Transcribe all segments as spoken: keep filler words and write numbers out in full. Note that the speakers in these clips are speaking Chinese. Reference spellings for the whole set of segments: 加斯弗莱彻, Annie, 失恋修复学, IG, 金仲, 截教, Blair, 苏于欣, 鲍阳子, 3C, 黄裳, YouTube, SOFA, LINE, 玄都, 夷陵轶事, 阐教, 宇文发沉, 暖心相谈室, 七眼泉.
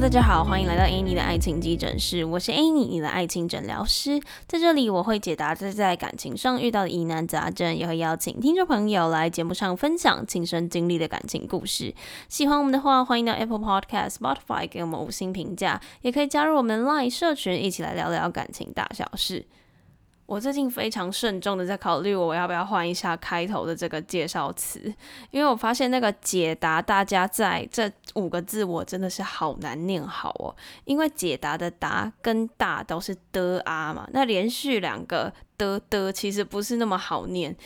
大家好，欢迎来到 Annie 的爱情急诊室，我是 Annie， 你的爱情诊疗师。在这里我会解答在在感情上遇到的疑难杂症，也会邀请听众朋友来节目上分享亲身经历的感情故事。喜欢我们的话，欢迎到 Apple Podcast、Spotify 给我们五星评价，也可以加入我们 LINE 社群，一起来聊聊感情大小事。我最近非常慎重的在考虑我要不要换一下开头的这个介绍词，因为我发现那个解答大家在这五个字我真的是好难念好哦，因为解答的答跟大都是的啊嘛，那连续两个的的其实不是那么好念，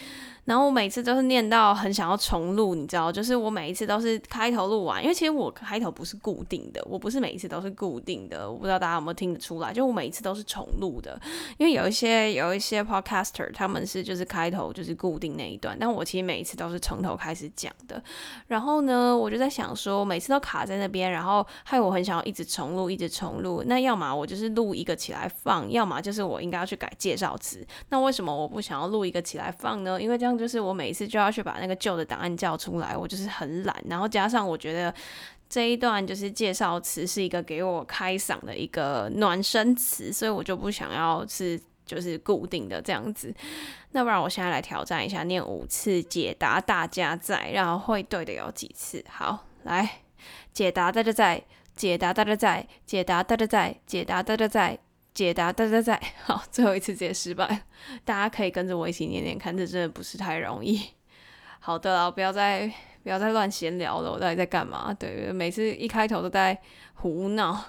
然后我每次都是念到很想要重录，你知道，就是我每一次都是开头录完，因为其实我开头不是固定的，我不是每一次都是固定的，我不知道大家有没有听得出来，就我每一次都是重录的，因为有一些有一些 podcaster 他们是就是开头就是固定那一段，但我其实每一次都是从头开始讲的，然后呢我就在想说每次都卡在那边，然后害我很想要一直重录一直重录，那要么我就是录一个起来放，要么就是我应该要去改介绍词，那为什么我不想要录一个起来放呢？因为这样就是我每次就要去把那个旧的档案叫出来，我就是很懒，然后加上我觉得这一段就是介绍词是一个给我开嗓的一个暖身词，所以我就不想要是就是固定的这样子。那不然我现在来挑战一下，念五次解答大家在，然后会对的有几次。好，来，解答大家在，解答大家在，解答大家在，解答大家在，解答大家在。好，最后一次直接失败了，大家可以跟着我一起念念看，这真的不是太容易。好的啦，不要再不要再乱闲聊了，我到底在干嘛？对，每次一开头都在胡闹。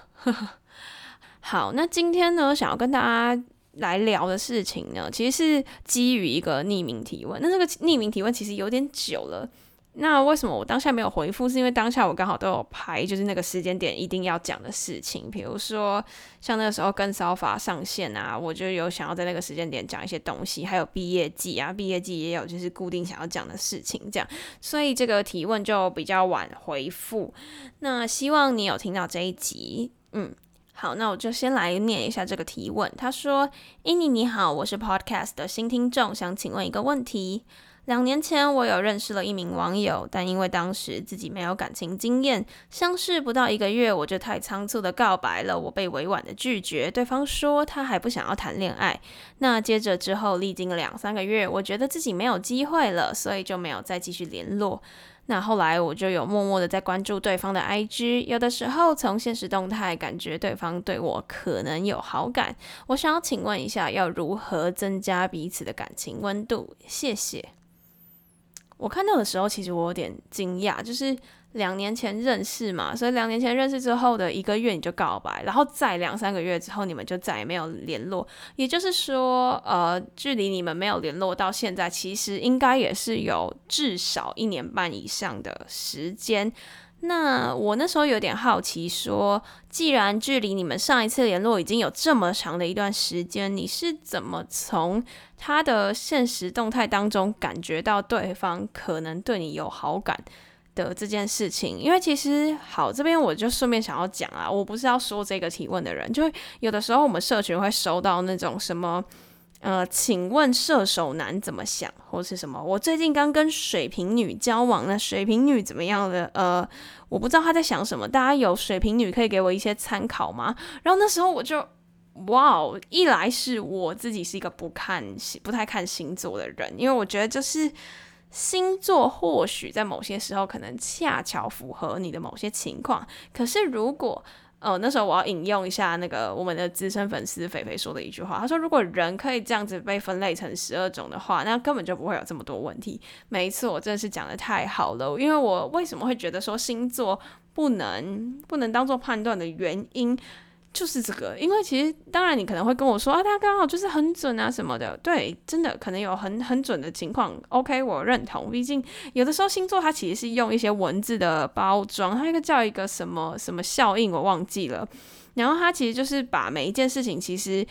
好，那今天呢想要跟大家来聊的事情呢，其实是基于一个匿名提问，那这个匿名提问其实有点久了，那为什么我当下没有回复，是因为当下我刚好都有排就是那个时间点一定要讲的事情，比如说像那个时候跟SOFA上线啊，我就有想要在那个时间点讲一些东西，还有毕业季啊，毕业季也有就是固定想要讲的事情这样，所以这个提问就比较晚回复，那希望你有听到这一集。嗯，好，那我就先来念一下这个提问。他说 Annie 你好，我是 Podcast 的新听众，想请问一个问题。两年前我有认识了一名网友，但因为当时自己没有感情经验，相识不到一个月我就太仓促的告白了，我被委婉的拒绝，对方说他还不想要谈恋爱。那接着之后历经了两三个月，我觉得自己没有机会了，所以就没有再继续联络。那后来我就有默默的在关注对方的 I G， 有的时候从现实动态感觉对方对我可能有好感，我想要请问一下要如何增加彼此的感情温度，谢谢。我看到的时候其实我有点惊讶，就是两年前认识嘛，所以两年前认识之后的一个月你就告白，然后再两三个月之后你们就再也没有联络，也就是说呃，距离你们没有联络到现在其实应该也是有至少一年半以上的时间。那我那时候有点好奇说，既然距离你们上一次联络已经有这么长的一段时间，你是怎么从他的现实动态当中感觉到对方可能对你有好感的这件事情？因为其实好，这边我就顺便想要讲啊，我不是要说这个提问的人，就有的时候我们社群会收到那种什么呃，请问射手男怎么想，或是什么我最近刚跟水瓶女交往，那水瓶女怎么样的，呃，我不知道她在想什么，大家有水瓶女可以给我一些参考吗？然后那时候我就哇、wow， 一来是我自己是一个不看不太看星座的人，因为我觉得就是星座或许在某些时候可能恰巧符合你的某些情况，可是如果呃，那时候我要引用一下那个我们的资深粉丝肥肥说的一句话，他说如果人可以这样子被分类成十二种的话，那根本就不会有这么多问题。没错，我真的是讲得太好了，因为我为什么会觉得说星座不能不能当做判断的原因就是这个，因为其实当然你可能会跟我说啊，他刚好就是很准啊什么的，对，真的可能有很很准的情况 OK， 我认同，毕竟有的时候星座它其实是用一些文字的包装，它一个叫一个什么什么效应我忘记了，然后它其实就是把每一件事情其实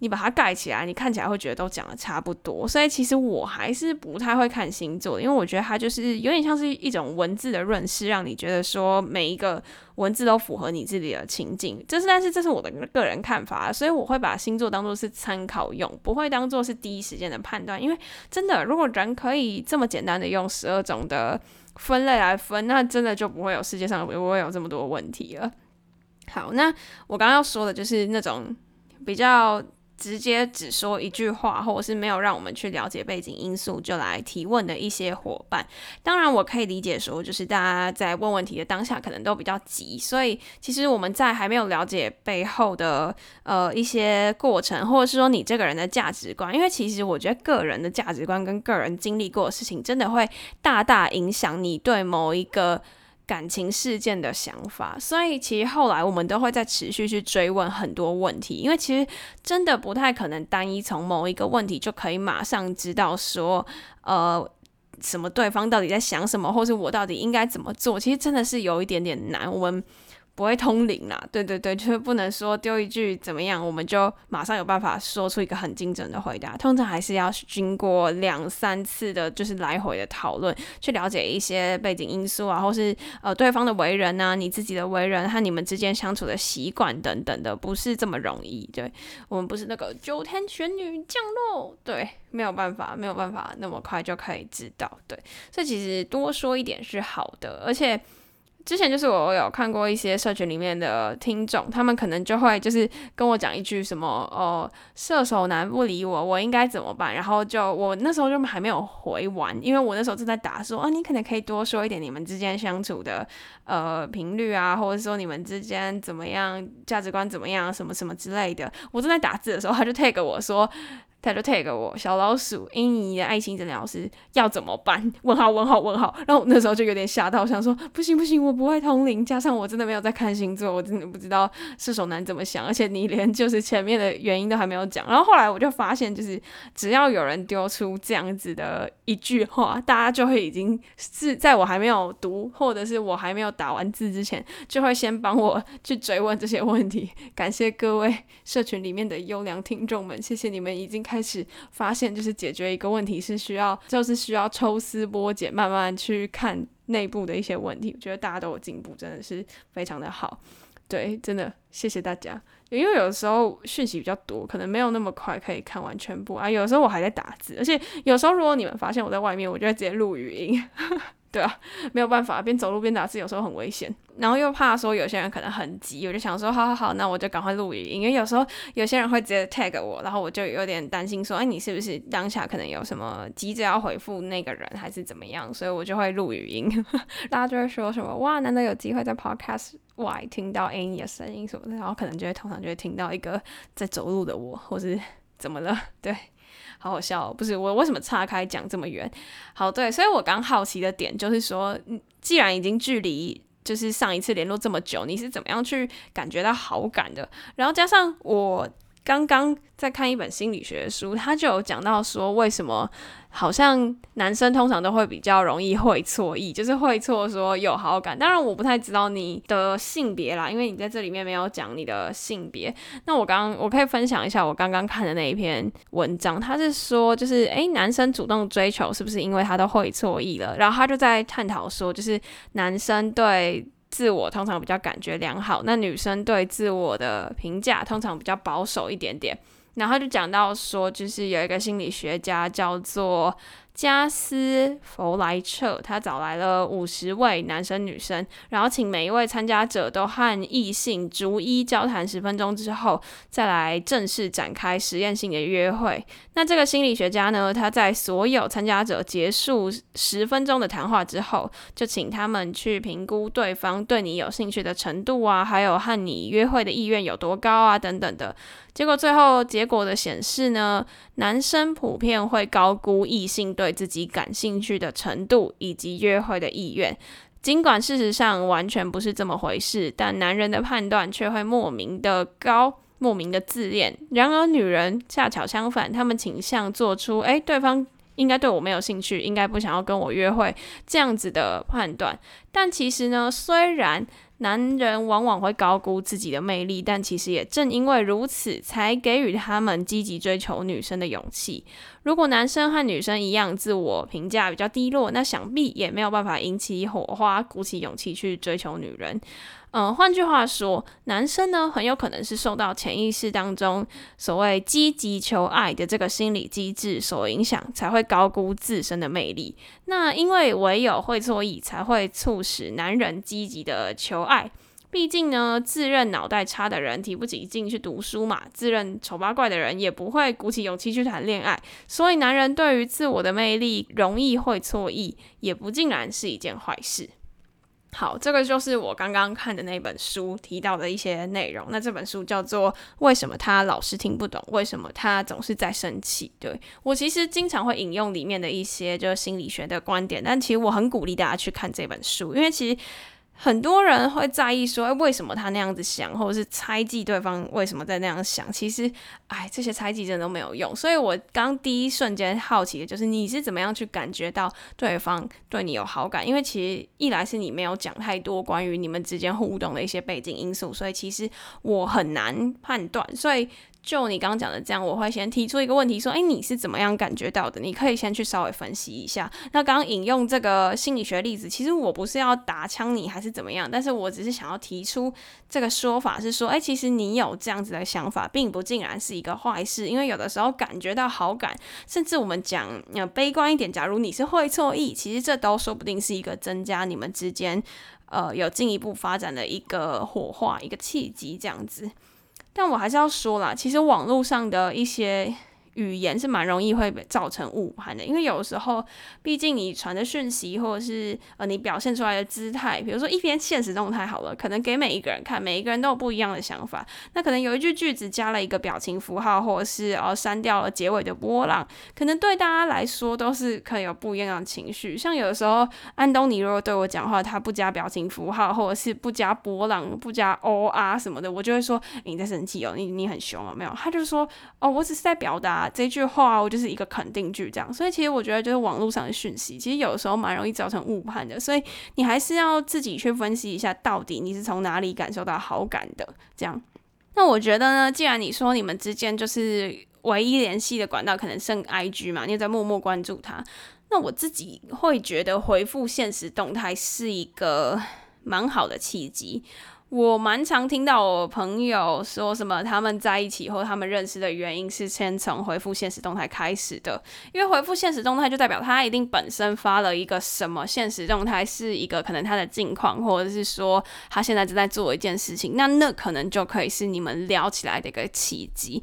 你把它盖起来，你看起来会觉得都讲的差不多。所以其实我还是不太会看星座，因为我觉得它就是有点像是一种文字的润饰，让你觉得说每一个文字都符合你自己的情境。这是但是这是我的个人看法，所以我会把星座当作是参考用，不会当作是第一时间的判断。因为真的如果人可以这么简单的用十二种的分类来分，那真的就不会有世界上不会有这么多问题了。好，那我刚刚要说的就是那种比较直接只说一句话，或者是没有让我们去了解背景因素就来提问的一些伙伴。当然我可以理解说就是大家在问问题的当下可能都比较急，所以其实我们在还没有了解背后的呃一些过程，或者是说你这个人的价值观，因为其实我觉得个人的价值观跟个人经历过的事情真的会大大影响你对某一个感情事件的想法。所以其实后来我们都会再持续去追问很多问题，因为其实真的不太可能单一从某一个问题就可以马上知道说呃什么对方到底在想什么，或是我到底应该怎么做，其实真的是有一点点难，我们不会通灵啦。对对对，就是不能说丢一句怎么样我们就马上有办法说出一个很精准的回答，通常还是要经过两三次的就是来回的讨论，去了解一些背景因素啊，或是呃对方的为人啊，你自己的为人和你们之间相处的习惯等等的，不是这么容易。对，我们不是那个九天玄女降落，对，没有办法没有办法那么快就可以知道。对，所以其实多说一点是好的。而且之前就是我有看过一些社群里面的听众，他们可能就会就是跟我讲一句什么哦，射手男不理我，我应该怎么办？然后就我那时候就还没有回完，因为我那时候正在打说啊，你可能可以多说一点你们之间相处的呃频率啊，或者说你们之间怎么样，价值观怎么样，什么什么之类的。我正在打字的时候，他就 tag 我说。他就 tag 我小老鼠英怡的爱心诊疗师要怎么办？问号问号问号。然后我那时候就有点吓到，想说不行不行，我不会通灵，加上我真的没有在看星座，我真的不知道射手男怎么想，而且你连就是前面的原因都还没有讲。然后后来我就发现，就是只要有人丢出这样子的一句话，大家就会已经是在我还没有读或者是我还没有打完字之前，就会先帮我去追问这些问题。感谢各位社群里面的优良听众们，谢谢你们已经开始发现，就是解决一个问题是需要，就是需要抽丝剥茧，慢慢去看内部的一些问题。我觉得大家都有进步，真的是非常的好。对，真的谢谢大家。因为有时候讯息比较多，可能没有那么快可以看完全部啊。有时候我还在打字，而且有时候如果你们发现我在外面，我就会直接录语音。对啊，没有办法，边走路边打字有时候很危险，然后又怕说有些人可能很急，我就想说好好好，那我就赶快录语音。因为有时候有些人会直接 tag 我，然后我就有点担心说哎，你是不是当下可能有什么急着要回复那个人还是怎么样，所以我就会录语音。大家就会说什么哇，难得有机会在 podcast 外听到 Annie 的声音什么的，然后可能就会通常就会听到一个在走路的我，或是怎么了。对，好好笑哦，不是我为什么岔开讲这么远。好，对，所以我刚好奇的点就是说，既然已经距离就是上一次联络这么久，你是怎么样去感觉到好感的？然后加上我刚刚在看一本心理学的书，他就有讲到说为什么好像男生通常都会比较容易会错意，就是会错说有好感。当然我不太知道你的性别啦，因为你在这里面没有讲你的性别。那我刚我可以分享一下我刚刚看的那一篇文章，他是说就是诶男生主动追求是不是因为他都会错意了，然后他就在探讨说就是男生对自我通常比较感觉良好，那女生对自我的评价通常比较保守一点点。然后就讲到说就是有一个心理学家叫做加斯弗莱彻，他找来了五十位男生女生，然后请每一位参加者都和异性逐一交谈十分钟之后，再来正式展开实验性的约会。那这个心理学家呢，他在所有参加者结束十分钟的谈话之后，就请他们去评估对方对你有兴趣的程度啊，还有和你约会的意愿有多高啊等等的。结果最后结果的显示呢，男生普遍会高估异性对自己感兴趣的程度以及约会的意愿，尽管事实上完全不是这么回事，但男人的判断却会莫名的高，莫名的自恋。然而女人恰巧相反，她们倾向做出诶对方应该对我没有兴趣，应该不想要跟我约会这样子的判断。但其实呢，虽然男人往往会高估自己的魅力，但其实也正因为如此，才给予他们积极追求女生的勇气。如果男生和女生一样，自我评价比较低落，那想必也没有办法引起火花，鼓起勇气去追求女人。嗯，换句话说，男生呢很有可能是受到潜意识当中所谓积极求爱的这个心理机制所影响，才会高估自身的魅力。那因为唯有会错意，才会促使男人积极的求爱。毕竟呢，自认脑袋差的人提不起劲去读书嘛，自认丑八怪的人也不会鼓起勇气去谈恋爱，所以男人对于自我的魅力容易会错意，也不尽然是一件坏事。好，这个就是我刚刚看的那本书提到的一些内容。那这本书叫做《为什么他老是听不懂，为什么他总是在生气》。对，我其实经常会引用里面的一些就是心理学的观点，但其实我很鼓励大家去看这本书，因为其实很多人会在意说、欸、为什么他那样子想，或者是猜忌对方为什么在那样想，其实哎，这些猜忌真的都没有用。所以我刚第一瞬间好奇的就是，你是怎么样去感觉到对方对你有好感？因为其实一来是你没有讲太多关于你们之间互动的一些背景因素，所以其实我很难判断。所以就你刚刚讲的这样，我会先提出一个问题说，诶，你是怎么样感觉到的？你可以先去稍微分析一下。那刚刚引用这个心理学例子，其实我不是要打枪你还是怎么样，但是我只是想要提出这个说法是说，诶，其实你有这样子的想法并不尽然是一个坏事，因为有的时候感觉到好感，甚至我们讲、呃、悲观一点，假如你是会错意，其实这都说不定是一个增加你们之间呃有进一步发展的一个火花，一个契机这样子。但我还是要说啦，其实网络上的一些语言是蛮容易会造成误判的，因为有时候毕竟你传的讯息或者是、呃、你表现出来的姿态，比如说一篇现实动态好了，可能给每一个人看，每一个人都有不一样的想法，那可能有一句句子加了一个表情符号，或者是、呃、删掉了结尾的波浪，可能对大家来说都是可以有不一样的情绪。像有的时候安东尼如果对我讲话，他不加表情符号，或者是不加波浪，不加 O R 什么的，我就会说、欸、你在生气哦， 你, 你很凶哦，没有，他就说哦，我只是在表达这句话，我就是一个肯定句这样。所以其实我觉得就是网络上的讯息其实有时候蛮容易造成误判的，所以你还是要自己去分析一下到底你是从哪里感受到好感的这样。那我觉得呢，既然你说你们之间就是唯一联系的管道可能剩 I G 嘛，你也在默默关注它，那我自己会觉得回复现实动态是一个蛮好的契机。我蛮常听到我朋友说什么他们在一起或他们认识的原因是先从回复现实动态开始的，因为回复现实动态就代表他一定本身发了一个什么现实动态，是一个可能他的近况，或者是说他现在正在做一件事情，那那可能就可以是你们聊起来的一个契机。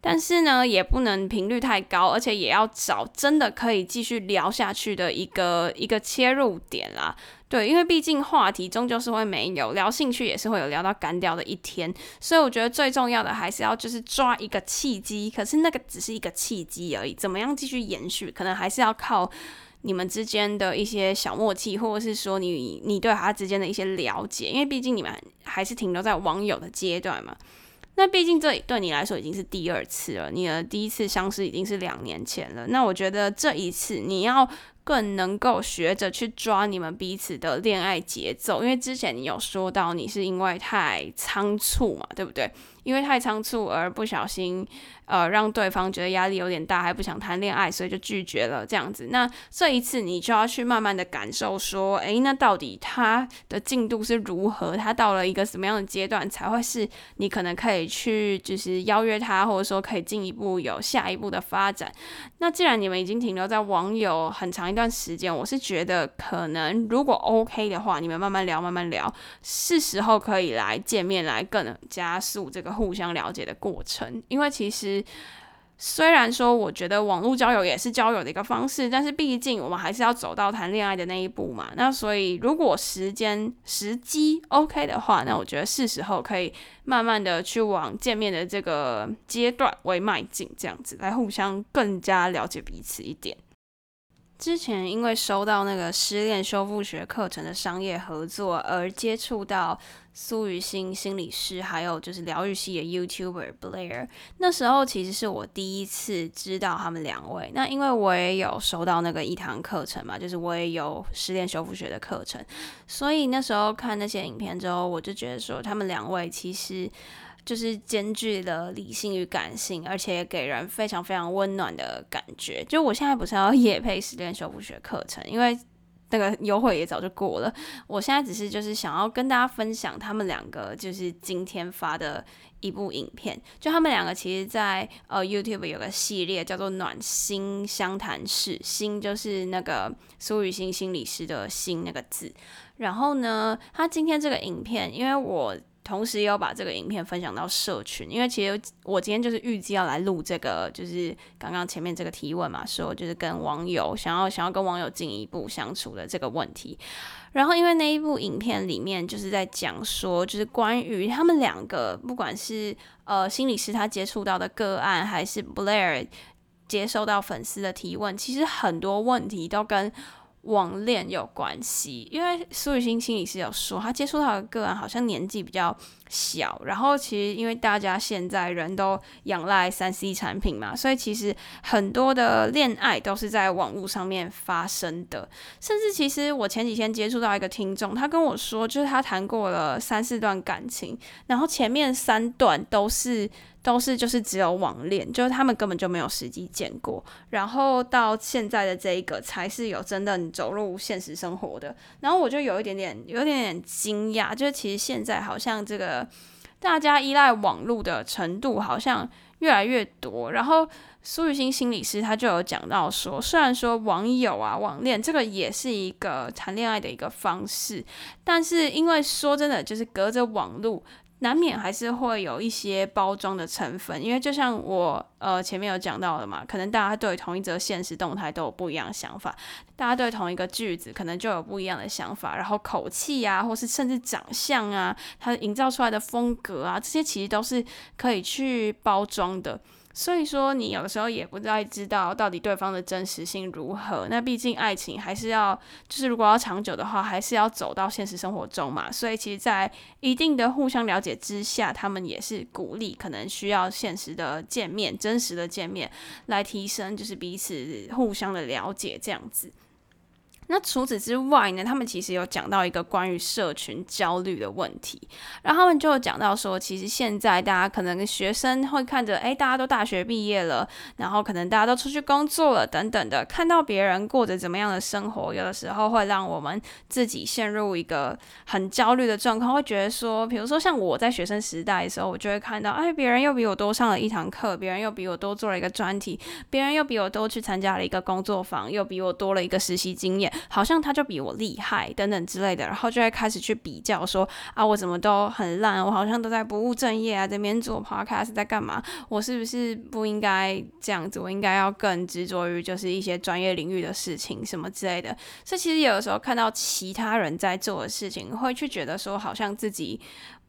但是呢，也不能频率太高，而且也要找真的可以继续聊下去的一个一个切入点啦。对，因为毕竟话题终究是会没有，聊兴趣也是会有聊到干掉的一天，所以我觉得最重要的还是要就是抓一个契机，可是那个只是一个契机而已，怎么样继续延续，可能还是要靠你们之间的一些小默契，或者是说你你对他之间的一些了解，因为毕竟你们还是停留在网友的阶段嘛。那毕竟这对你来说已经是第二次了，你的第一次相识已经是两年前了，那我觉得这一次你要更能够学着去抓你们彼此的恋爱节奏，因为之前你有说到你是因为太仓促嘛，对不对？因为太仓促而不小心呃，让对方觉得压力有点大，还不想谈恋爱，所以就拒绝了这样子。那这一次你就要去慢慢的感受说，诶，那到底他的进度是如何，他到了一个什么样的阶段才会是你可能可以去就是邀约他，或者说可以进一步有下一步的发展。那既然你们已经停留在网友很长一段时间，我是觉得可能如果 OK 的话，你们慢慢聊慢慢聊，是时候可以来见面，来更加速这个互相了解的过程。因为其实虽然说我觉得网络交友也是交友的一个方式，但是毕竟我们还是要走到谈恋爱的那一步嘛，那所以如果时间时机 OK 的话，那我觉得是时候可以慢慢的去往见面的这个阶段为迈进，这样子来互相更加了解彼此一点。之前因为收到那个失恋修复学课程的商业合作，而接触到苏于欣心理师，还有就是疗愈系的 YouTuber Blair。那时候其实是我第一次知道他们两位。那因为我也有收到那个一堂课程嘛，就是我也有失恋修复学的课程，所以那时候看那些影片之后，我就觉得说他们两位其实就是兼具了理性与感性，而且给人非常非常温暖的感觉。就我现在不是要业配失恋修复学课程，因为那个优惠也早就过了，我现在只是就是想要跟大家分享他们两个就是今天发的一部影片。就他们两个其实在呃 YouTube 有个系列叫做暖心相谈室，心就是那个苏于欣心理师的心那个字。然后呢，他今天这个影片，因为我同时也有把这个影片分享到社群，因为其实我今天就是预计要来录这个，就是刚刚前面这个提问嘛，说就是跟网友想要想要跟网友进一步相处的这个问题。然后因为那一部影片里面就是在讲说，就是关于他们两个，不管是呃心理师他接触到的个案，还是 Blair 接收到粉丝的提问，其实很多问题都跟网恋有关系。因为苏于欣心理师有说，他接触到的个案好像年纪比较小，然后其实因为大家现在人都仰赖 三 C 产品嘛，所以其实很多的恋爱都是在网络上面发生的。甚至其实我前几天接触到一个听众，他跟我说就是他谈过了三四段感情，然后前面三段都是都是就是只有网恋，就是他们根本就没有实际见过，然后到现在的这一个才是有真的走入现实生活的。然后我就有一点点有一点点惊讶，就是其实现在好像这个大家依赖网络的程度好像越来越多。然后苏于欣心理师他就有讲到说，虽然说网友啊网恋这个也是一个谈恋爱的一个方式，但是因为说真的就是隔着网络难免还是会有一些包装的成分。因为就像我呃前面有讲到的嘛，可能大家对同一则现实动态都有不一样的想法，大家对同一个句子可能就有不一样的想法，然后口气啊，或是甚至长相啊，它营造出来的风格啊，这些其实都是可以去包装的。所以说你有时候也不太知道到底对方的真实性如何。那毕竟爱情还是要就是如果要长久的话，还是要走到现实生活中嘛，所以其实在一定的互相了解之下，他们也是鼓励可能需要现实的见面，真实的见面来提升就是彼此互相的了解这样子。那除此之外呢，他们其实有讲到一个关于社群焦虑的问题。然后他们就有讲到说，其实现在大家可能学生会看着，哎，大家都大学毕业了，然后可能大家都出去工作了等等的，看到别人过着怎么样的生活，有的时候会让我们自己陷入一个很焦虑的状况，会觉得说，比如说像我在学生时代的时候，我就会看到，哎，别人又比我多上了一堂课，别人又比我多做了一个专题，别人又比我多去参加了一个工作坊，又比我多了一个实习经验，好像他就比我厉害等等之类的，然后就会开始去比较说，啊，我怎么都很烂，我好像都在不务正业啊，在那边做 podcast 在干嘛，我是不是不应该这样子，我应该要更执着于就是一些专业领域的事情什么之类的。所以其实有的时候看到其他人在做的事情，会去觉得说好像自己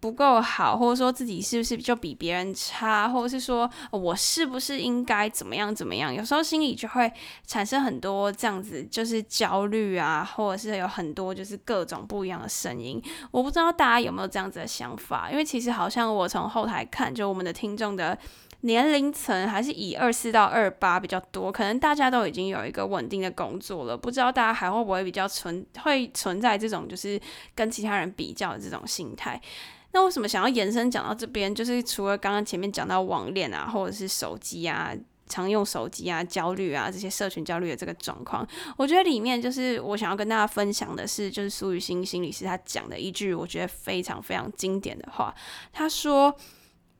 不够好，或者说自己是不是就比别人差，或者是说我是不是应该怎么样怎么样，有时候心里就会产生很多这样子就是焦虑啊，或者是有很多就是各种不一样的声音。我不知道大家有没有这样子的想法，因为其实好像我从后台看，就我们的听众的年龄层还是以二十四到二十八比较多，可能大家都已经有一个稳定的工作了，不知道大家还会不会比较存会存在这种就是跟其他人比较的这种心态。那为什么想要延伸讲到这边，就是除了刚刚前面讲到网恋啊，或者是手机啊，常用手机啊，焦虑啊，这些社群焦虑的这个状况，我觉得里面就是我想要跟大家分享的是，就是苏于欣心理师他讲的一句我觉得非常非常经典的话。他说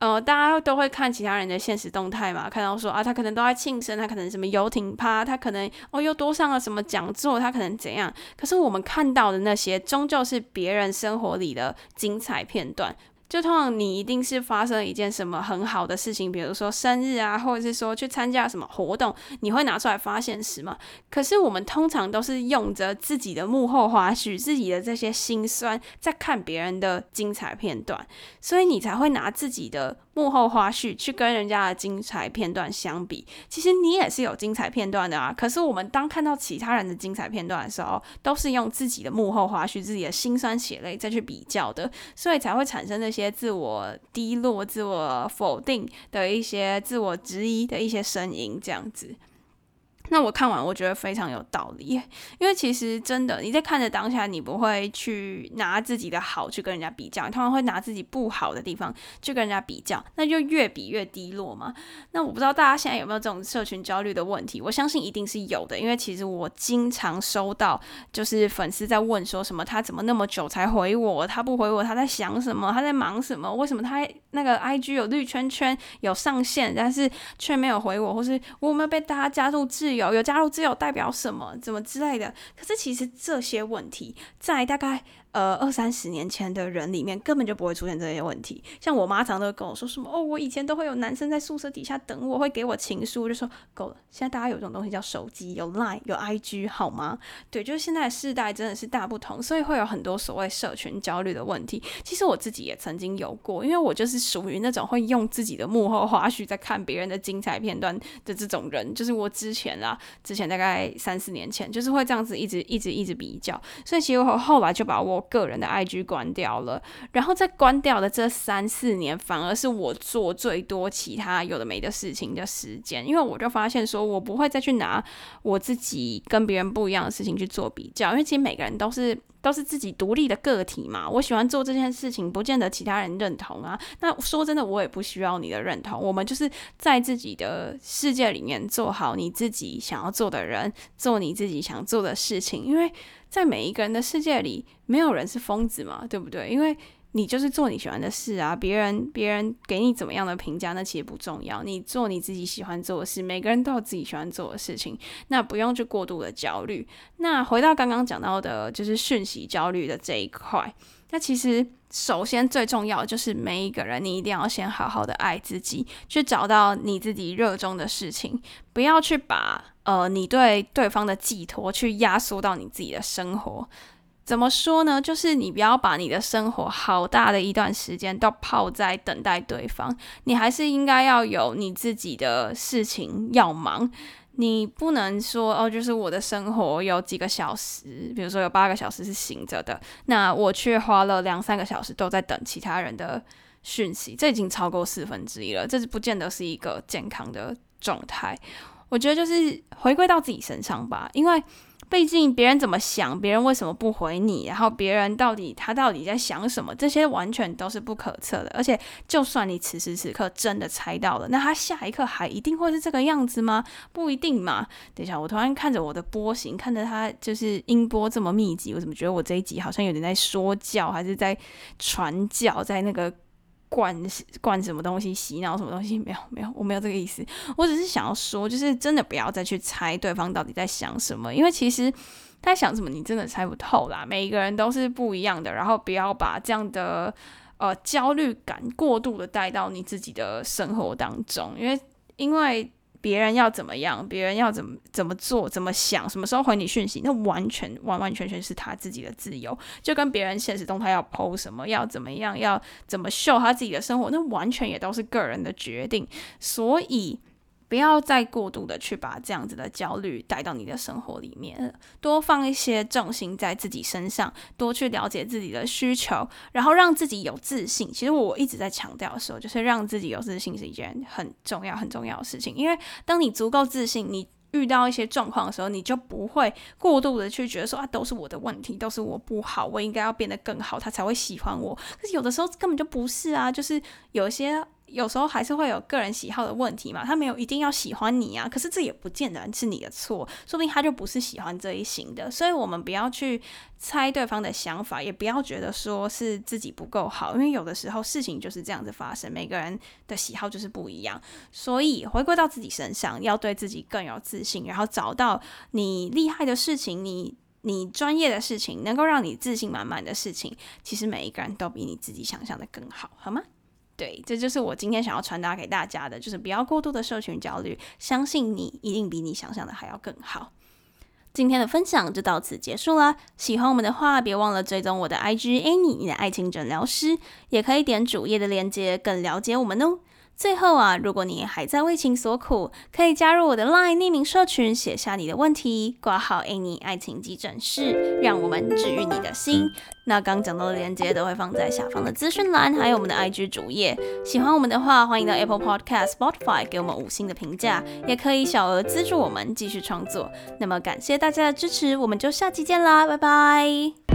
呃，大家都会看其他人的现实动态嘛，看到说啊，他可能都在庆生，他可能什么游艇趴，他可能哦又多上了什么讲座，他可能怎样。可是我们看到的那些，终究是别人生活里的精彩片段。就通常你一定是发生一件什么很好的事情，比如说生日啊，或者是说去参加什么活动，你会拿出来发现实嘛。可是我们通常都是用着自己的幕后花絮，自己的这些辛酸在看别人的精彩片段，所以你才会拿自己的幕后花絮去跟人家的精彩片段相比，其实你也是有精彩片段的啊，可是我们当看到其他人的精彩片段的时候，都是用自己的幕后花絮，自己的辛酸血泪再去比较的，所以才会产生那些自我低落、自我否定的一些自我质疑的一些声音这样子。那我看完我觉得非常有道理，因为其实真的你在看着当下，你不会去拿自己的好去跟人家比较，你通常会拿自己不好的地方去跟人家比较，那就越比越低落嘛。那我不知道大家现在有没有这种社群焦虑的问题，我相信一定是有的，因为其实我经常收到就是粉丝在问说什么他怎么那么久才回我，他不回我他在想什么，他在忙什么，为什么他那个 I G 有绿圈圈有上限但是却没有回我，或是我有没有被大家加入自由，有有加入自由代表什么怎么之类的。可是其实这些问题在大概呃二三十年前的人里面根本就不会出现这些问题。像我妈常都会跟我说什么哦，我以前都会有男生在宿舍底下等我，会给我情书，就说够了，现在大家有这种东西叫手机，有 LINE 有 I G 好吗？对，就是现在的世代真的是大不同，所以会有很多所谓社群焦虑的问题。其实我自己也曾经有过，因为我就是属于那种会用自己的幕后花絮在看别人的精彩片段的这种人，就是我之前啦之前大概三四年前就是会这样子一直一直一直比较，所以其实我后来就把我个人的 I G 关掉了，然后在关掉的这三四年反而是我做最多其他有的没的事情的时间，因为我就发现说我不会再去拿我自己跟别人不一样的事情去做比较，因为其实每个人都是都是自己独立的个体嘛，我喜欢做这件事情不见得其他人认同啊，那说真的我也不需要你的认同，我们就是在自己的世界里面做好你自己想要做的人，做你自己想做的事情，因为在每一个人的世界里没有人是疯子嘛，对不对？因为你就是做你喜欢的事啊，别人别人给你怎么样的评价那其实不重要，你做你自己喜欢做的事，每个人都有自己喜欢做的事情，那不用去过度的焦虑。那回到刚刚讲到的就是讯息焦虑的这一块，那其实首先最重要的就是每一个人你一定要先好好的爱自己，去找到你自己热衷的事情，不要去把呃你对对方的寄托去压缩到你自己的生活。怎么说呢，就是你不要把你的生活好大的一段时间都泡在等待对方，你还是应该要有你自己的事情要忙，你不能说哦，就是我的生活有几个小时，比如说有八个小时是醒着的，那我却花了两三个小时都在等其他人的讯息，这已经超过四分之一了，这不见得是一个健康的状态。我觉得就是回归到自己身上吧，因为毕竟别人怎么想，别人为什么不回你，然后别人到底他到底在想什么，这些完全都是不可测的。而且就算你此时此刻真的猜到了，那他下一刻还一定会是这个样子吗？不一定嘛。等一下，我突然看着我的波形，看着他就是音波这么密集，我怎么觉得我这一集好像有点在说教，还是在传教，在那个灌灌什么东西，洗脑什么东西？没有没有，我没有这个意思，我只是想要说就是真的不要再去猜对方到底在想什么，因为其实他想什么你真的猜不透啦，每一个人都是不一样的，然后不要把这样的呃焦虑感过度的带到你自己的生活当中，因为因为别人要怎么样，别人要怎么怎么做，怎么想，什么时候回你讯息，那完全完完全全是他自己的自由，就跟别人现实动态要 po 什么，要怎么样，要怎么秀他自己的生活，那完全也都是个人的决定，所以不要再过度的去把这样子的焦虑带到你的生活里面，多放一些重心在自己身上，多去了解自己的需求，然后让自己有自信。其实我一直在强调的时候，就是让自己有自信是一件很重要很重要的事情，因为当你足够自信，你遇到一些状况的时候，你就不会过度的去觉得说啊，都是我的问题，都是我不好，我应该要变得更好，他才会喜欢我。可是有的时候根本就不是啊，就是有些有时候还是会有个人喜好的问题嘛，他没有一定要喜欢你啊，可是这也不见得是你的错，说不定他就不是喜欢这一型的。所以我们不要去猜对方的想法，也不要觉得说是自己不够好，因为有的时候事情就是这样子发生，每个人的喜好就是不一样，所以回归到自己身上，要对自己更有自信，然后找到你厉害的事情，你你专业的事情，能够让你自信满满的事情，其实每一个人都比你自己想象的更好，好吗？对，这就是我今天想要传达给大家的，就是不要过度的社群焦虑，相信你一定比你想象的还要更好。今天的分享就到此结束啦，喜欢我们的话，别忘了追踪我的 I G Annie 你的爱情诊疗师，也可以点主页的链接更了解我们哦。最后啊，如果你还在为情所苦，可以加入我的 LINE 匿名社群，写下你的问题，挂号艾妮爱情急诊室，让我们治愈你的心。那刚讲到的连结都会放在下方的资讯栏，还有我们的 I G 主页。喜欢我们的话，欢迎到 Apple Podcast、Spotify 给我们五星的评价，也可以小额资助我们继续创作。那么感谢大家的支持，我们就下期见啦，拜拜。